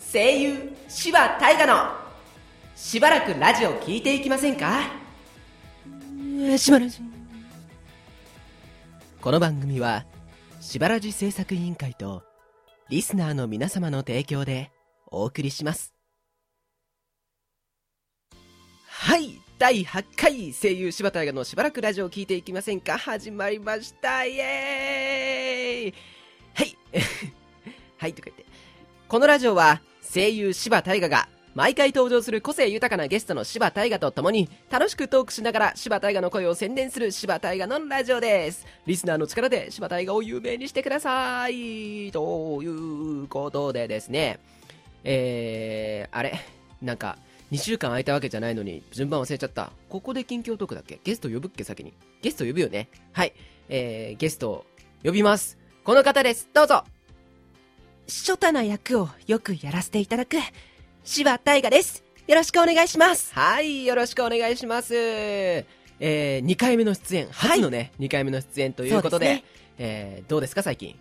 声優柴大河のしばらくラジオ聞いていきませんか。しばらじ。この番組はしばらじ制作委員会とリスナーの皆様の提供でお送りします。はい、第8回声優柴大河のしばらくラジオを聞いていきませんか、始まりました。イエーイ。はいはいとか言って、このラジオは声優柴大河が毎回登場する個性豊かなゲストの柴大河とともに楽しくトークしながら柴大河の声を宣伝する柴大河のラジオです。リスナーの力で柴大河を有名にしてくださいということでですね、あれ、なんか2週間空いたわけじゃないのに順番忘れちゃった。ここで近況トークだっけ。ゲスト呼ぶっけ。先にゲスト呼ぶよね。はい、ゲストを呼びます。この方です、どうぞ。初太な役をよくやらせていただく柴大河です、よろしくお願いします。はい、よろしくお願いします。2回目の出演、初のね、はい、2回目の出演ということ で、ね、どうですか最近。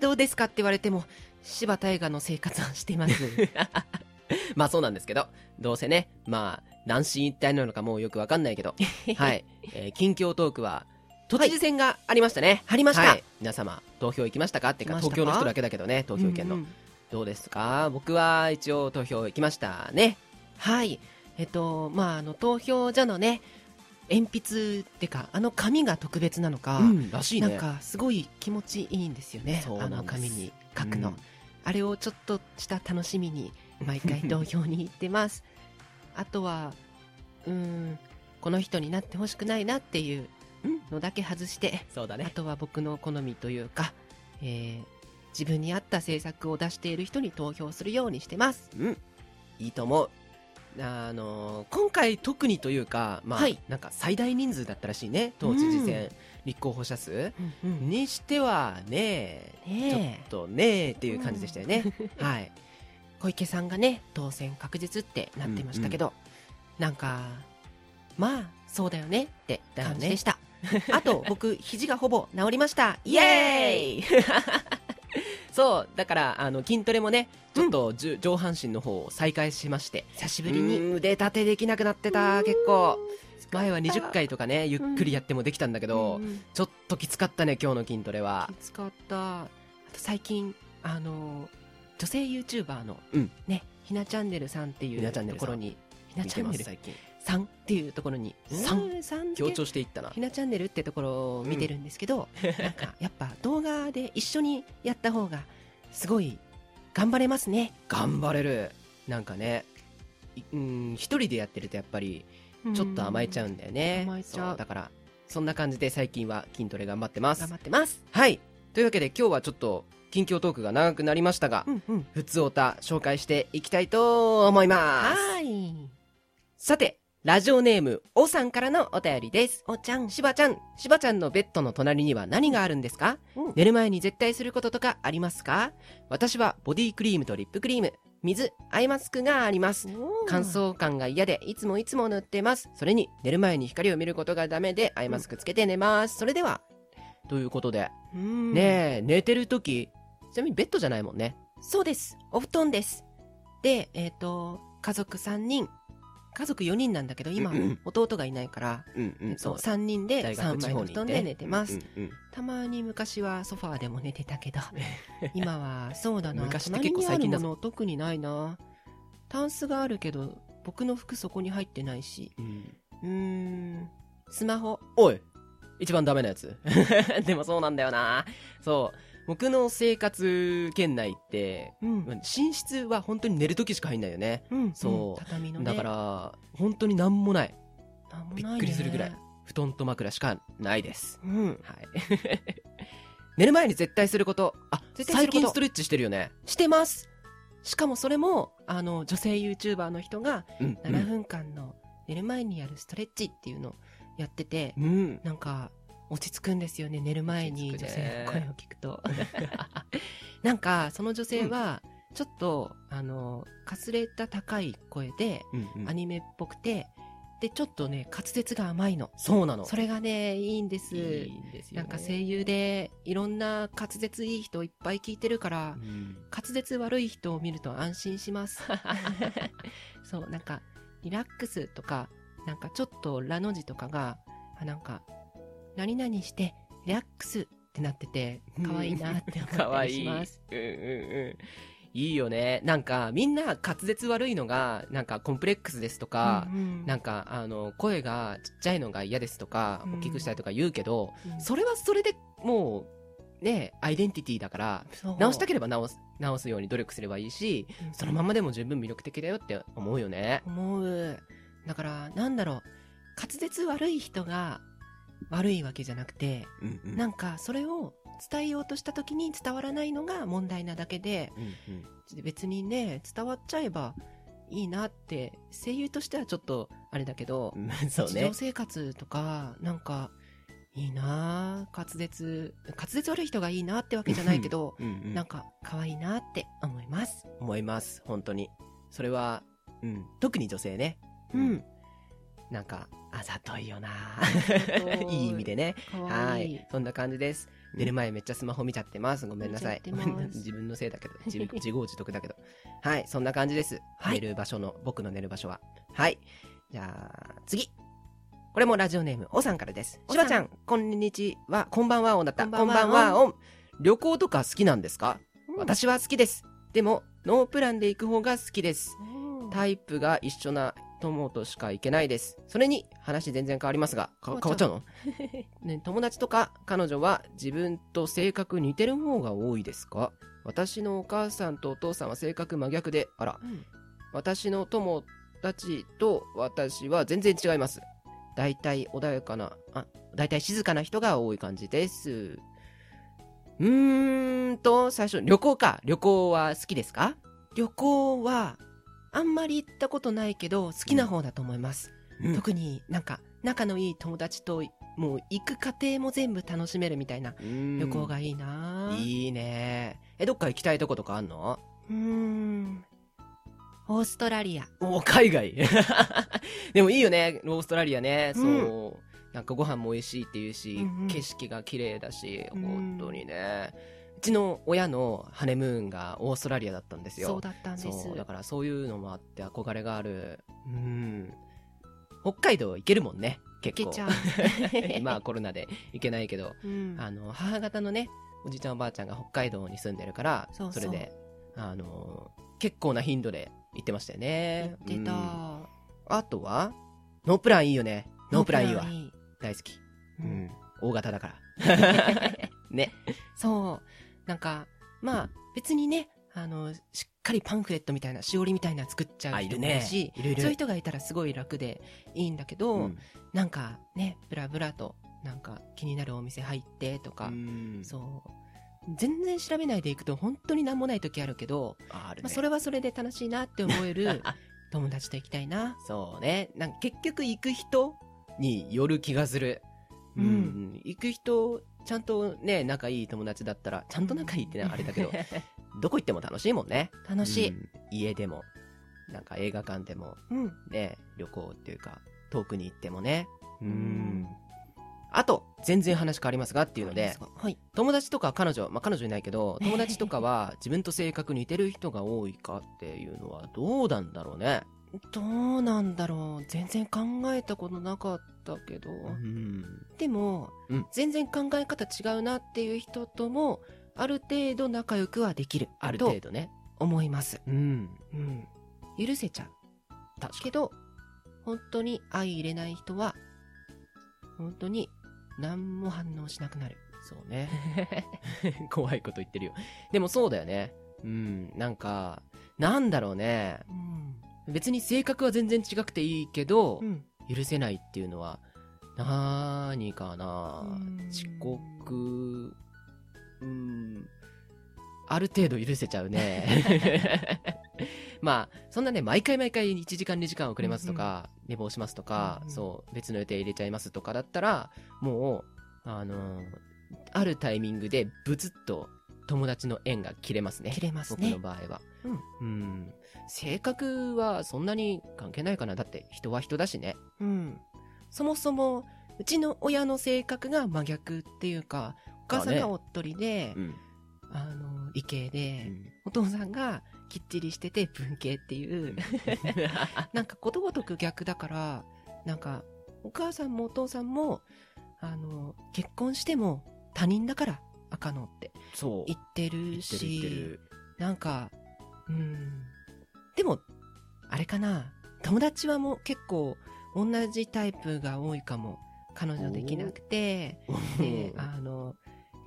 どうですかって言われても柴大河の生活はしていますまあそうなんですけど、どうせね、まあ何進一退なのかもうよくわかんないけどはい、近況トークは都知事選がありましたね。ありました、はい、皆様投票行きましたかってか、東京の人だけだけどね、投票券の、うんうん、どうですか。僕は一応投票行きましたね。はい、投票所のね、鉛筆ってかあの紙が特別なのか、うん、らしいね。なんかすごい気持ちいいんですよね。そうなんです、あの紙に書くの、うん、あれをちょっとした楽しみに毎回投票に行ってますあとはこの人になってほしくないなっていうのだけ外して、そうだね、あとは僕の好みというか、自分に合った政策を出している人に投票するようにしてます、うん、いいと思う。今回特にというか、まあ、はい、なんか最大人数だったらしいね、当知事選、うん、立候補者数、うんうん、にしてはね、ちょっとねっていう感じでしたよね、うん、はい。小池さんがね、当選確実ってなってましたけど、うんうん、なんかまあそうだよねって感じでした、ね、あと僕肘がほぼ治りましたイエーイそうだから、筋トレもねちょっと、うん、上半身の方を再開しまして、久しぶりに腕立てできなくなってた。結構前は20回とかね、ゆっくりやってもできたんだけど、うん、ちょっときつかったね今日の筋トレは。きつかった。あと最近女性 YouTuber の、うん、ね、ひなチャンネルさんっていうところに、ひなチャンネルさんっていうところに強調していったな。ひなチャンネルってところを見てるんですけど、うん、なんかやっぱ動画で一緒にやった方がすごい頑張れますね。頑張れる。なんかね、一人でやってるとやっぱりちょっと甘えちゃうんだよね。甘えちゃう。だからそんな感じで最近は筋トレ頑張ってます。頑張ってます。はい、というわけで今日はちょっと近況トークが長くなりましたが、うんうん、ふつおた紹介していきたいと思います。はい、さて、ラジオネームおさんからのお便りです。おちゃん、しばちゃん、しばちゃんのベッドの隣には何があるんですか、うん、寝る前に絶対することとかありますか。私はボディクリームとリップクリーム、水、アイマスクがあります。乾燥感が嫌でいつも塗ってます。それに寝る前に光を見ることがダメでアイマスクつけて寝ます、うん、それではということで、ねえ、寝てるとき、ちなみにベッドじゃないもんね。そうです、お布団です。で、家族3人家族4人なんだけど今、うんうん、弟がいないから、うんうん、そう、3人で3枚の布団で寝てます、うんうん、たまに昔はソファーでも寝てたけど今はそうだな昔って結構最近だ。隣にあるもの特にないな。タンスがあるけど僕の服そこに入ってないし、スマホ、おい一番ダメなやつでもそうなんだよな。そう僕の生活圏内って、うん、寝室は本当に寝るときしか入んないよね、うん、そう、畳のね、だから本当になんもない、なんもないね、びっくりするぐらい布団と枕しかないです、うん、はい、寝る前に絶対すること。あ、最近ストレッチしてるよね。してます。しかもそれも女性 YouTuber の人が7分間の寝る前にやるストレッチっていうのをやってて、うん、なんか落ち着くんですよね、寝る前に女性の声を聞くとなんかその女性はちょっとかすれた高い声でアニメっぽくて、でちょっとね滑舌が甘いの。そうなの。それがねいいんです。いいんですよ、ね、なんか声優でいろんな滑舌いい人いっぱい聞いてるから、うん、滑舌悪い人を見ると安心しますそうなんかリラックスとかなんかちょっとラの字とかがなんか何々してリラックスってなってて可愛いなって思ったりしますかわいい、うんうんうん、いいよね。なんかみんな滑舌悪いのがなんかコンプレックスですとか、うんうん、なんか声がちっちゃいのが嫌ですとか、うん、大きくしたいとか言うけど、うん、それはそれでもうねアイデンティティだから直したければ直すように努力すればいいし、うん、そのままでも十分魅力的だよって思うよね。思う。だからなんだろう滑舌悪い人が悪いわけじゃなくて、うんうん、なんかそれを伝えようとした時に伝わらないのが問題なだけで、うんうん、別にね伝わっちゃえばいいなって声優としてはちょっとあれだけど、うんそうね、日常生活とかなんかいいな滑舌悪い人がいいなってわけじゃないけどうん、うん、なんか可愛いなって思います本当にそれは、うん、特に女性ね、うんうん、なんかあざといよな。いい意味でね。はい、そんな感じです。寝る前めっちゃスマホ見ちゃってます。ごめんなさい。自分のせいだけど、自業自得だけど。はい、そんな感じです。はい、僕の寝る場所は。はい。じゃあ、次。これもラジオネーム、おさんからです。しばちゃん、こんばんは、おんだった。こんばんは、おん。旅行とか好きなんですか？うん、私は好きです。でも、ノープランで行く方が好きです。うん、タイプが一緒な友としか行けないです。それに話全然変わりますが変わっちゃうの、ね、友達とか彼女は自分と性格似てる方が多いですか？私のお母さんとお父さんは性格真逆で、あら、うん、私の友達と私は全然違います。だいたいだいたい静かな人が多い感じです。最初旅行は好きですか？旅行はあんまり行ったことないけど好きな方だと思います、うん、特になんか仲のいい友達ともう行く過程も全部楽しめるみたいな旅行がいいな。いいね。どっか行きたいとことかあんの？オーストラリア。お、海外でもいいよねオーストラリアね、うん、そうなんかご飯も美味しいっていうし、うんうん、景色が綺麗だし本当にね、うん、うちの親のハネムーンがオーストラリアだったんですよ。そうだったんです。そうだからそういうのもあって憧れがある。うん。北海道行けるもんね。結構。行けちゃう。今はコロナで行けないけど、うん、母方のねおじいちゃんおばあちゃんが北海道に住んでるから、それで結構な頻度で行ってましたよね。行ってた、うん。あとはノープランいいよね。ノープランいいわ。大好き。うん。大型だから。ね。そう。なんかまあ別にねしっかりパンフレットみたいなしおりみたいな作っちゃう人もいるし、いるそういう人がいたらすごい楽でいいんだけど、うん、なんかねブラブラとなんか気になるお店入ってとか、うん、そう全然調べないでいくと本当になんもない時あるけど、あるね。まあ、それはそれで楽しいなって思える友達と行きたいな。そうね、なんか結局行く人による気がする。うんうん、行く人ちゃんとね仲いい友達だったらちゃんと仲いいってあれだけどどこ行っても楽しいもんね。楽しい、うん、家でもなんか映画館でも、うん、ね旅行っていうか遠くに行ってもね、うん、うん。あと全然話変わりますがっていうので、はい、友達とか彼女、まあ、彼女いないけど友達とかは自分と性格似てる人が多いかっていうのはどうなんだろうね。どうなんだろう、全然考えたことなかったけど、うん、でも、うん、全然考え方違うなっていう人ともある程度仲良くはできる、ある程度ね思います、うんうん、許せちゃうけど本当に相入れない人は本当に何も反応しなくなる。そうね怖いこと言ってるよ。でもそうだよね、うん、なんかなんだろうね、うん、別に性格は全然違くていいけど、うん、許せないっていうのは何かな、遅刻、うん、ある程度許せちゃうねまあそんなね毎回1時間2時間遅れますとか、うんうん、寝坊しますとか、うんうん、そう別の予定入れちゃいますとかだったらもうあるタイミングでブツッと友達の縁が切れますね。切れますね。僕の場合は。うん。性格はそんなに関係ないかな。だって人は人だしね。うん。そもそも、うちの親の性格が真逆っていうか、お母さんがおっとりで、うん、理系で、うん、お父さんがきっちりしてて文系っていう、うん、なんかことごとく逆だから、なんか、お母さんもお父さんも、結婚しても他人だからあかのって言ってるし、なんか、でも、あれかな、友達はもう結構同じタイプが多いかも。彼女できなくて、で、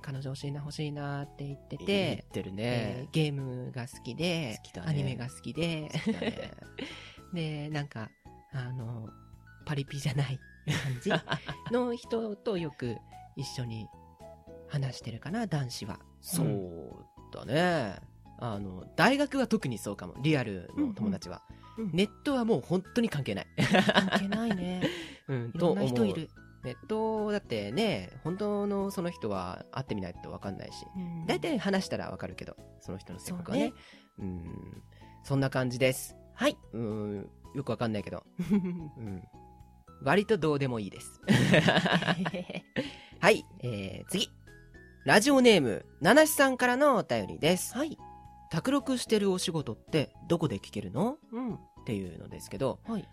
彼女欲しいなって言ってて、言ってるね。ゲームが好きで、ね、アニメが好きで、ね、で、なんか、パリピじゃない感じの人とよく一緒に話してるかな、男子は。そうだね。大学は特にそうかも、リアルの友達は。うんうん、ネットはもう本当に関係ない。関係ないね。うん、いろんな人いる。ネットだってね、本当のその人は会ってみないと分かんないし、大体話したら分かるけど、その人の性格はね。そんな感じです。はい。よく分かんないけど。うん、割とどうでもいいです。はい、次。ラジオネーム、ナナシさんからのお便りです。はい。宅録してるお仕事ってどこで聞けるの？っていうのですけど、はい、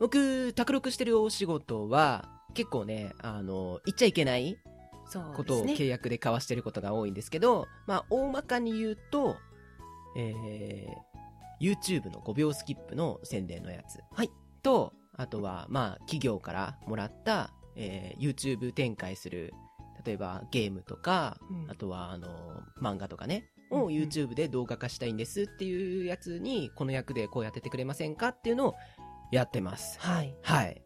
僕、宅録してるお仕事は結構ね、言っちゃいけないことを契約で交わしてることが多いんですけど、ね、まあ、大まかに言うと、YouTube の5秒スキップの宣伝のやつ。はい。と、あとは、まあ、企業からもらった、YouTube 展開する、例えばゲームとか、あとは漫画とかね、を YouTube で動画化したいんですっていうやつに、この役でこうやっててくれませんかっていうのをやってます。はい。はい。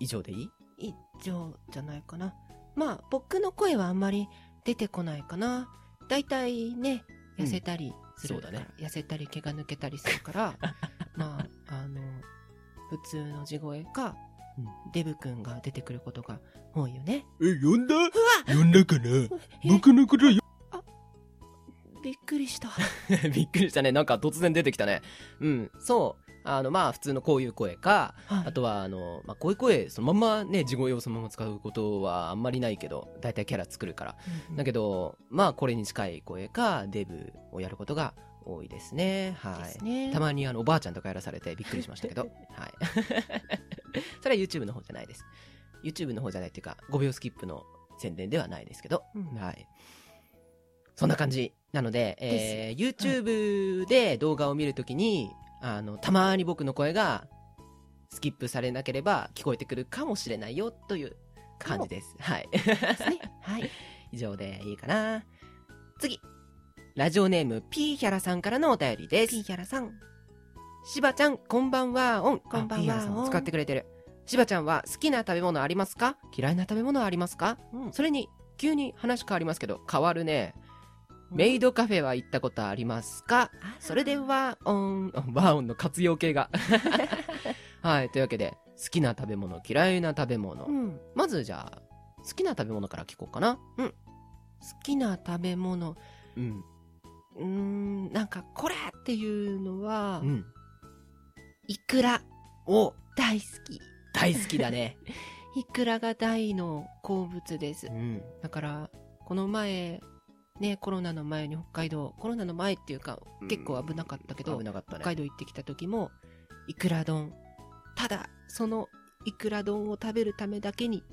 以上でいい？以上じゃないかな。まあ、僕の声はあんまり出てこないかな。だいたいね、痩せたりするから、そうだね、痩せたり毛が抜けたりするから、まあ、普通の地声か、デブくんが出てくることが多いよね。呼んだ？呼んだかな？僕のことよ。あ、びっくりした。びっくりしたね。なんか突然出てきたね。うん、そう。まあ、普通のこういう声か、はい、あとは、まあ、こういう声、そのまんまね、地声をそのまま使うことはあんまりないけど、だいたいキャラ作るから。だけど、まあ、これに近い声か、デブをやることが多いですね。はい。ですね、たまにおばあちゃんとかやらされてびっくりしましたけど。はい。それは YouTube の方じゃないです。YouTube の方じゃないっていうか、5秒スキップの宣伝ではないですけど。はい。そんな感じなので、YouTube で動画を見るときに、たまに僕の声がスキップされなければ聞こえてくるかもしれないよという感じです。はい。はい。以上でいいかな。次。ラジオネーム、ピーヒャラさんからのお便りです。ピーヒャラさん。しばちゃん、こんばんは、オン。こんばんは。ピーヒャラさん使ってくれてる。しばちゃんは好きな食べ物ありますか？嫌いな食べ物ありますか？それに、急に話変わりますけど、変わるね。メイドカフェは行ったことありますか？それでは、和音の活用形が。はい、というわけで、好きな食べ物、嫌いな食べ物。まずじゃあ、好きな食べ物から聞こうかな。好きな食べ物。なんか、これっていうのは、イクラを大好き。大好きだね。イクラが大の好物です。だから、この前、ね、コロナの前に北海道、コロナの前っていうか、結構危なかったけど、危なかったね、北海道行ってきた時も、イクラ丼。ただ、そのイクラ丼を食べるためだけに、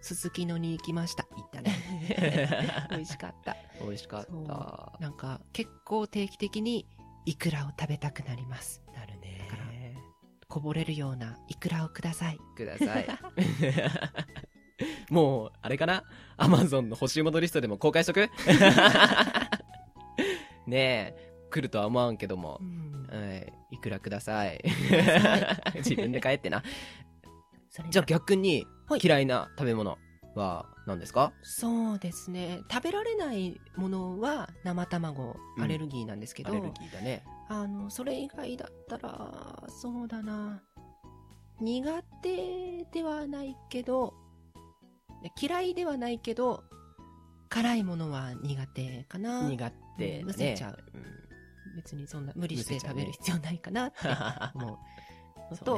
すすきのに行きました。行ったね。美味しかった。美味しかった。なんか結構定期的にイクラを食べたくなります。なるね。だからこぼれるようなイクラをください。ください。もうあれかな？Amazon の欲しいものリストでも公開しとく？ねえ、来るとは思わんけども、イクラください。自分で帰ってな。じゃあ逆に嫌いな食べ物は何ですか？そうですね、食べられないものは生卵アレルギーなんですけど、アレルギーだね。それ以外だったら、そうだな、苦手ではないけど、嫌いではないけど辛いものは苦手かな。苦手、ね、むせちゃう、うん、別にそんな無理して食べる必要ないかなって思うのと、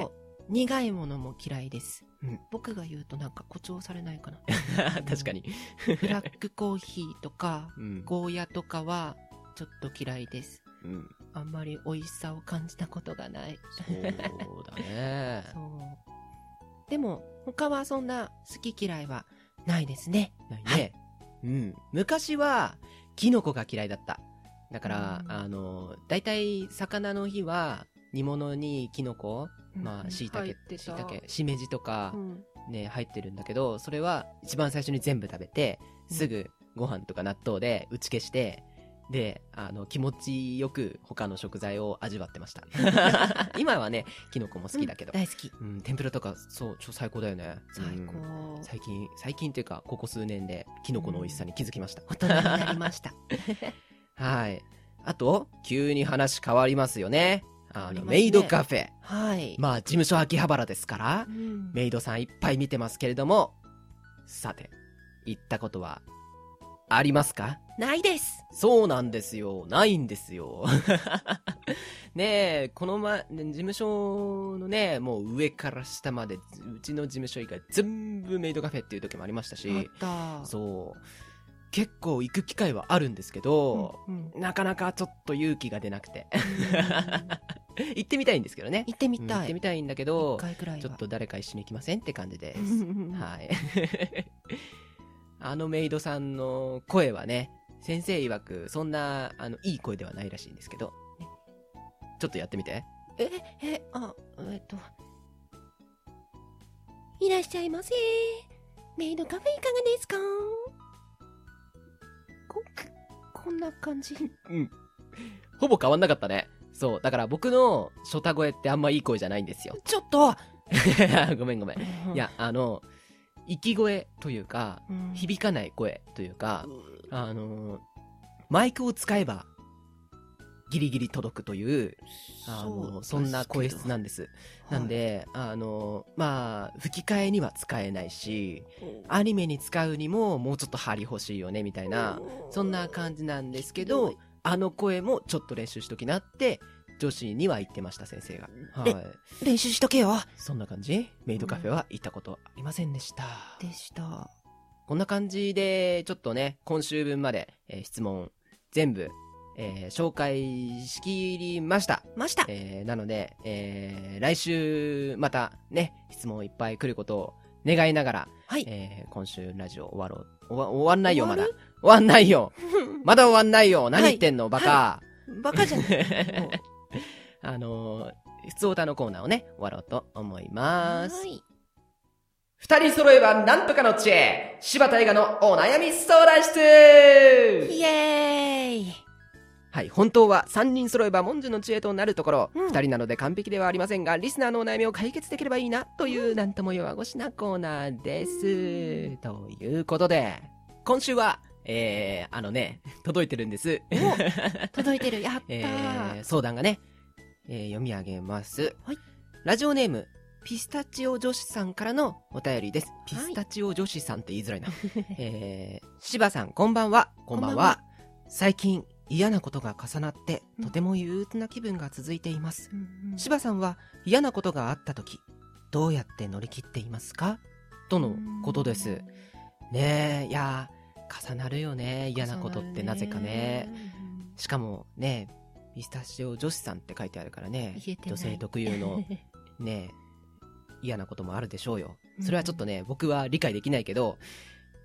ね、苦いものも嫌いです、うん、僕が言うとなんか誇張されないかな確かにブラックコーヒーとか、うん、ゴーヤとかはちょっと嫌いです、うん、あんまり美味しさを感じたことがないそうだねそうでも他はそんな好き嫌いはないですね。ないね、はい、うん、昔はキノコが嫌いだった。だから、うん、だいたい魚の日は煮物にキノコ、うん、まあ椎茸、しめじとかね、うん、入ってるんだけど、それは一番最初に全部食べて、すぐご飯とか納豆で打ち消して、うん、で気持ちよく他の食材を味わってました。今はねキノコも好きだけど、うん、大好き。うん、天ぷらとかそう最高だよね。最高。うん、最近というかここ数年でキノコの美味しさに気づきました、うん、大人になりましたはい、あと急に話変わりますよね。メイドカフェ、はい、まあ事務所秋葉原ですから、うん、メイドさんいっぱい見てますけれども、さて行ったことはありますか？ないです。そうなんですよ、ないんですよねえ、この前、ね、事務所のね、もう上から下までうちの事務所以外全部メイドカフェっていう時もありましたし、あった。そう結構行く機会はあるんですけど、うんうん、なかなかちょっと勇気が出なくて行ってみたいんですけどね。行ってみたいんだけど、1回くらいはちょっと誰か一緒に行きませんって感じですはいメイドさんの声はね、先生曰くそんないい声ではないらしいんですけど、ちょっとやってみて。いらっしゃいませ、メイドカフェいかがですか？こんな感じうん、ほぼ変わんなかったね。そうだから僕のショタ声ってあんまいい声じゃないんですよ。ちょっとごめんいや息声というか、うん、響かない声というか、うん、マイクを使えばギリギリ届くという、そんな声質なんです。なんで、はい、まあ、吹き替えには使えないし、アニメに使うにももうちょっと張り欲しいよね、みたいな、そんな感じなんですけど、あの声もちょっと練習しときなって、女子には言ってました、先生が。はい、練習しとけよ。そんな感じ。メイドカフェは行ったことありませんでした。うん、でした。こんな感じで、ちょっとね、今週分まで、質問、全部、紹介しきりました。なので、来週またね、質問いっぱい来ることを願いながら、はい、今週ラジオ終わんないよ、まだ。終わんないよまだ終わんないよ何言ってんの、はい、バカ、はい、バカじゃない普通歌のコーナーをね、終わろうと思います。はい、二人揃えばなんとかの知恵、柴田映画のお悩み相談室、イエーイ。はい、本当は3人揃えば文殊の知恵となるところ、うん、2人なので完璧ではありませんが、リスナーのお悩みを解決できればいいなという、なんとも弱腰なコーナーです、うん、ということで今週は、届いてるんです届いてる、やった、相談がね、読み上げます、はい、ラジオネームピスタチオ女子さんからのお便りです、はい、ピスタチオ女子さんって言いづらいな柴さん、こんばんは。こんばんは。最近嫌なことが重なってとても憂鬱な気分が続いています、うん、柴さんは嫌なことがあった時どうやって乗り切っていますか、とのことですね。え、いや重なるよね、嫌なことってなぜかね、しかもねピスタチオ女子さんって書いてあるからね、女性特有のね嫌なこともあるでしょうよ。それはちょっとね、僕は理解できないけど、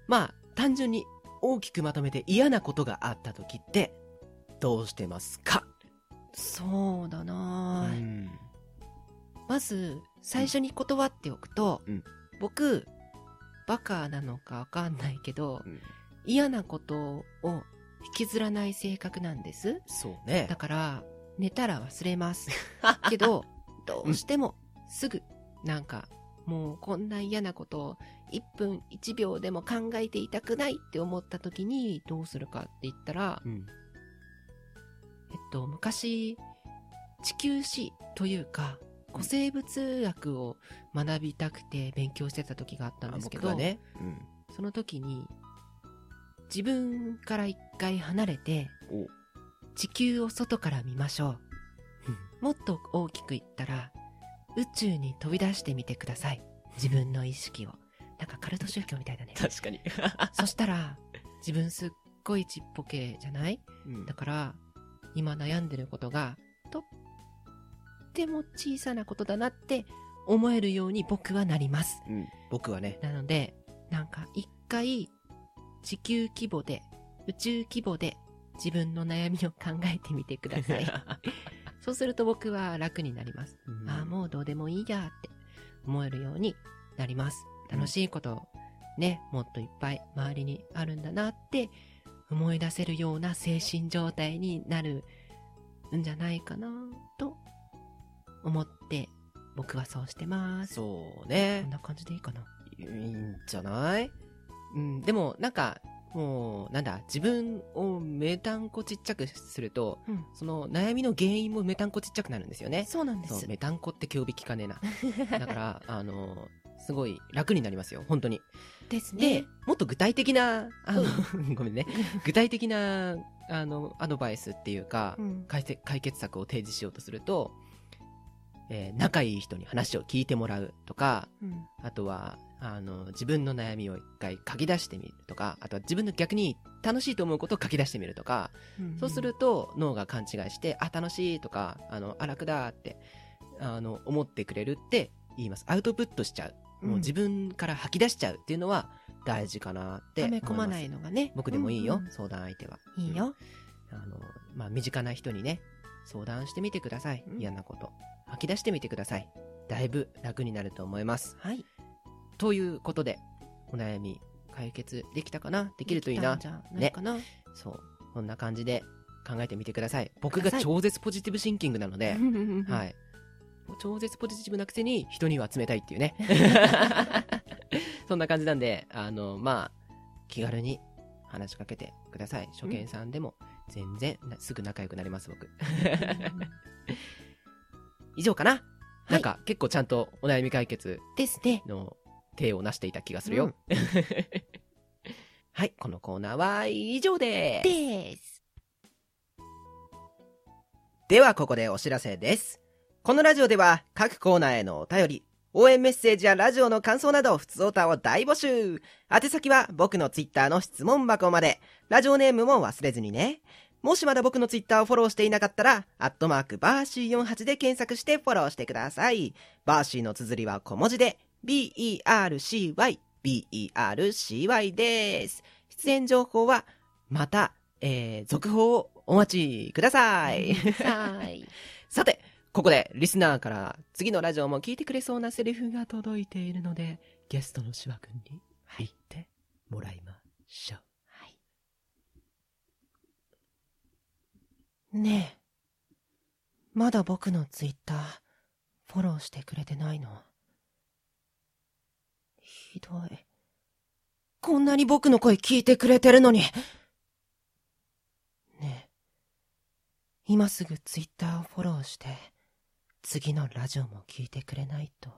まあ単純に大きくまとめて嫌なことがあった時ってどうしてますか？そうだな、うん、まず最初に断っておくと、うん、僕バカなのかわかんないけど、うん、嫌なことを引きずらない性格なんです。そうね、だから寝たら忘れますけどどうしてもすぐなんかもうこんな嫌なことを1分1秒でも考えていたくないって思った時にどうするかって言ったら、うん、昔地球史というか古生物学を学びたくて勉強してた時があったんですけど、僕はね、うん、その時に自分から一回離れて地球を外から見ましょう。もっと大きく言ったら宇宙に飛び出してみてください、自分の意識を。なんかカルト宗教みたいだね。確かにそしたら自分すっごいちっぽけじゃない、うん、だから今悩んでることがとっても小さなことだなって思えるように僕はなります、うん、僕はね。なのでなんか一回地球規模で宇宙規模で自分の悩みを考えてみてくださいそうすると僕は楽になります、うん、ああもうどうでもいいやって思えるようになります。楽しいことね、もっといっぱい周りにあるんだなって思い出せるような精神状態になるんじゃないかなと思って僕はそうしてます。そうね。こんな感じでいいかな。いいんじゃない？うん、でもなんかもうなんだ、自分をめたんこちっちゃくすると、うん、その悩みの原因もめたんこちっちゃくなるんですよね。そうなんです。めたんこって今日聞かねえな。だからすごい楽になりますよ、本当に。ですね。で、もっと具体的なごめんね、具体的なアドバイスっていうか、うん、解決策を提示しようとすると、仲いい人に話を聞いてもらうとか、うん、あとは自分の悩みを一回書き出してみるとか、あとは自分の逆に楽しいと思うことを書き出してみるとか、うんうん、そうすると脳が勘違いして、あ楽しいとか楽だって思ってくれるって言います。アウトプットしちゃう、もう自分から吐き出しちゃうっていうのは大事かなって思います。溜め込まないのがね。僕でもいいよ、うんうん、相談相手は。いいよ。まあ、身近な人にね、相談してみてください。嫌なこと。吐き出してみてください。だいぶ楽になると思います。はい。ということで、お悩み解決できたかな？できるといいな。できたんじゃないかな。ね。そう。こんな感じで考えてみてください。僕が超絶ポジティブシンキングなので、はい。超絶ポジティブなくせに人には冷たいっていうねそんな感じなんで、まあ気軽に話しかけてください。初見さんでも全然すぐ仲良くなります、僕以上かな、はい、なんか結構ちゃんとお悩み解決の手をなしていた気がするよ、うん、はい、このコーナーは以上です。ではここでお知らせです。このラジオでは各コーナーへのお便り、応援メッセージやラジオの感想など、ふつおたを大募集。宛先は僕のツイッターの質問箱まで。ラジオネームも忘れずにね。もしまだ僕のツイッターをフォローしていなかったら、@バーシー48で検索してフォローしてください。バーシーの綴りは小文字で BERCY です。出演情報はまた、続報をお待ちください。さて。ここでリスナーから次のラジオも聞いてくれそうなセリフが届いているので、ゲストのシワ君に言ってもらいましょう。はい、ねえ、まだ僕のツイッターフォローしてくれてないの？ひどい。こんなに僕の声聞いてくれてるのに。ねえ、今すぐツイッターをフォローして次のラジオも聞いてくれないと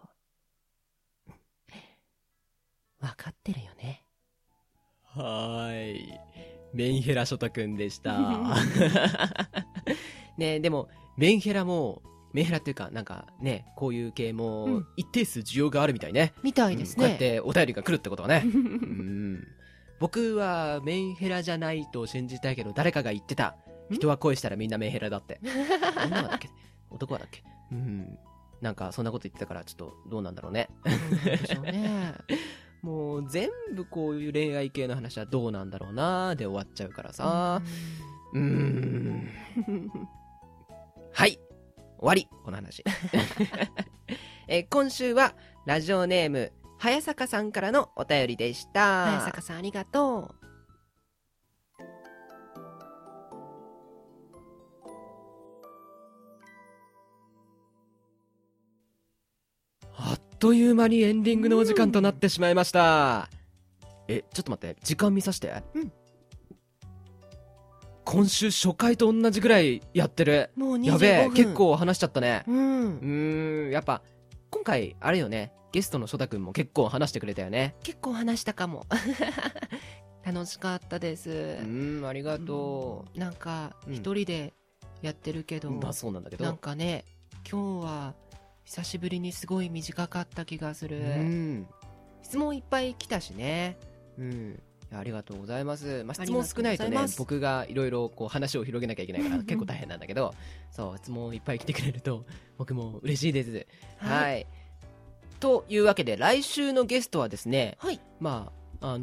分かってるよね。はーい、メンヘラショタくんでしたねえ、でもメンヘラっていうか、なんかね、こういう系も一定数需要があるみたいね、うん、みたいですね、うん、こうやってお便りが来るってことはねうん、僕はメンヘラじゃないと信じたいけど、誰かが言ってた、人は恋したらみんなメンヘラだって女はだっけ男はだっけ、うん、なんかそんなこと言ってたから、ちょっとどうなんだろうね、うん、でしょうねもう全部こういう恋愛系の話はどうなんだろうなで終わっちゃうからさ、はい終わりこの話今週はラジオネーム早坂さんからのお便りでした。早坂さんありがとう。あっという間にエンディングのお時間となってしまいました、うん、ちょっと待って、時間見させて、うん、今週初回と同じぐらいやってる。もう25分。やべえ、結構話しちゃったね、うん、やっぱ今回あれよね、ゲストのショタくんも結構話してくれたよね。結構話したかも楽しかったです。ありがとう。なんか一人でやってるけど、まあそうなんだけど、なんかね、今日は久しぶりにすごい短かった気がする。質問いっぱい来たしね。ありがとうございます。まあ、質問少ないとね、僕がいろいろこう話を広げなきゃいけないから結構大変なんだけど、そう、質問いっぱい来てくれると僕も嬉しいです。はい。というわけで来週のゲストはですね、はい、まあ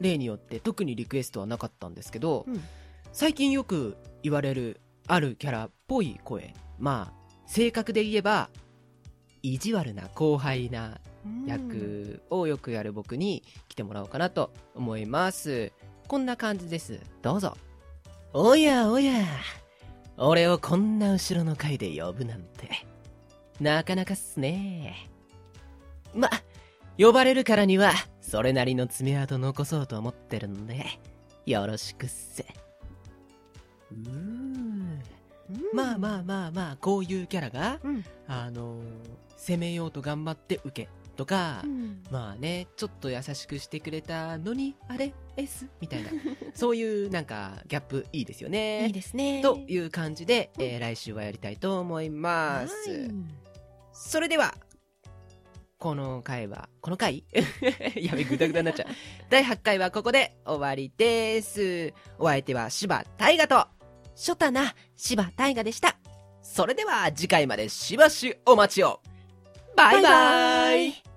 例によって特にリクエストはなかったんですけど、最近よく言われるあるキャラっぽい声、まあ正確で言えば意地悪な後輩な役をよくやる僕に来てもらおうかなと思います。こんな感じです。どうぞ。おやおや、俺をこんな後ろの階で呼ぶなんてなかなかっすね。ま、呼ばれるからにはそれなりの爪痕残そうと思ってるんでよろしくっす。まあまあまあまあ、こういうキャラが、攻めようと頑張って受けとか、まあね、ちょっと優しくしてくれたのにあれ S みたいなそういうなんかギャップいいですよね。いいですね。という感じで、来週はやりたいと思います。それではこの回やべ、グダグダになっちゃう第8回はここで終わりです。お相手は柴大河と初太な柴大河でした。それでは次回までしばしお待ちを。バイバイ。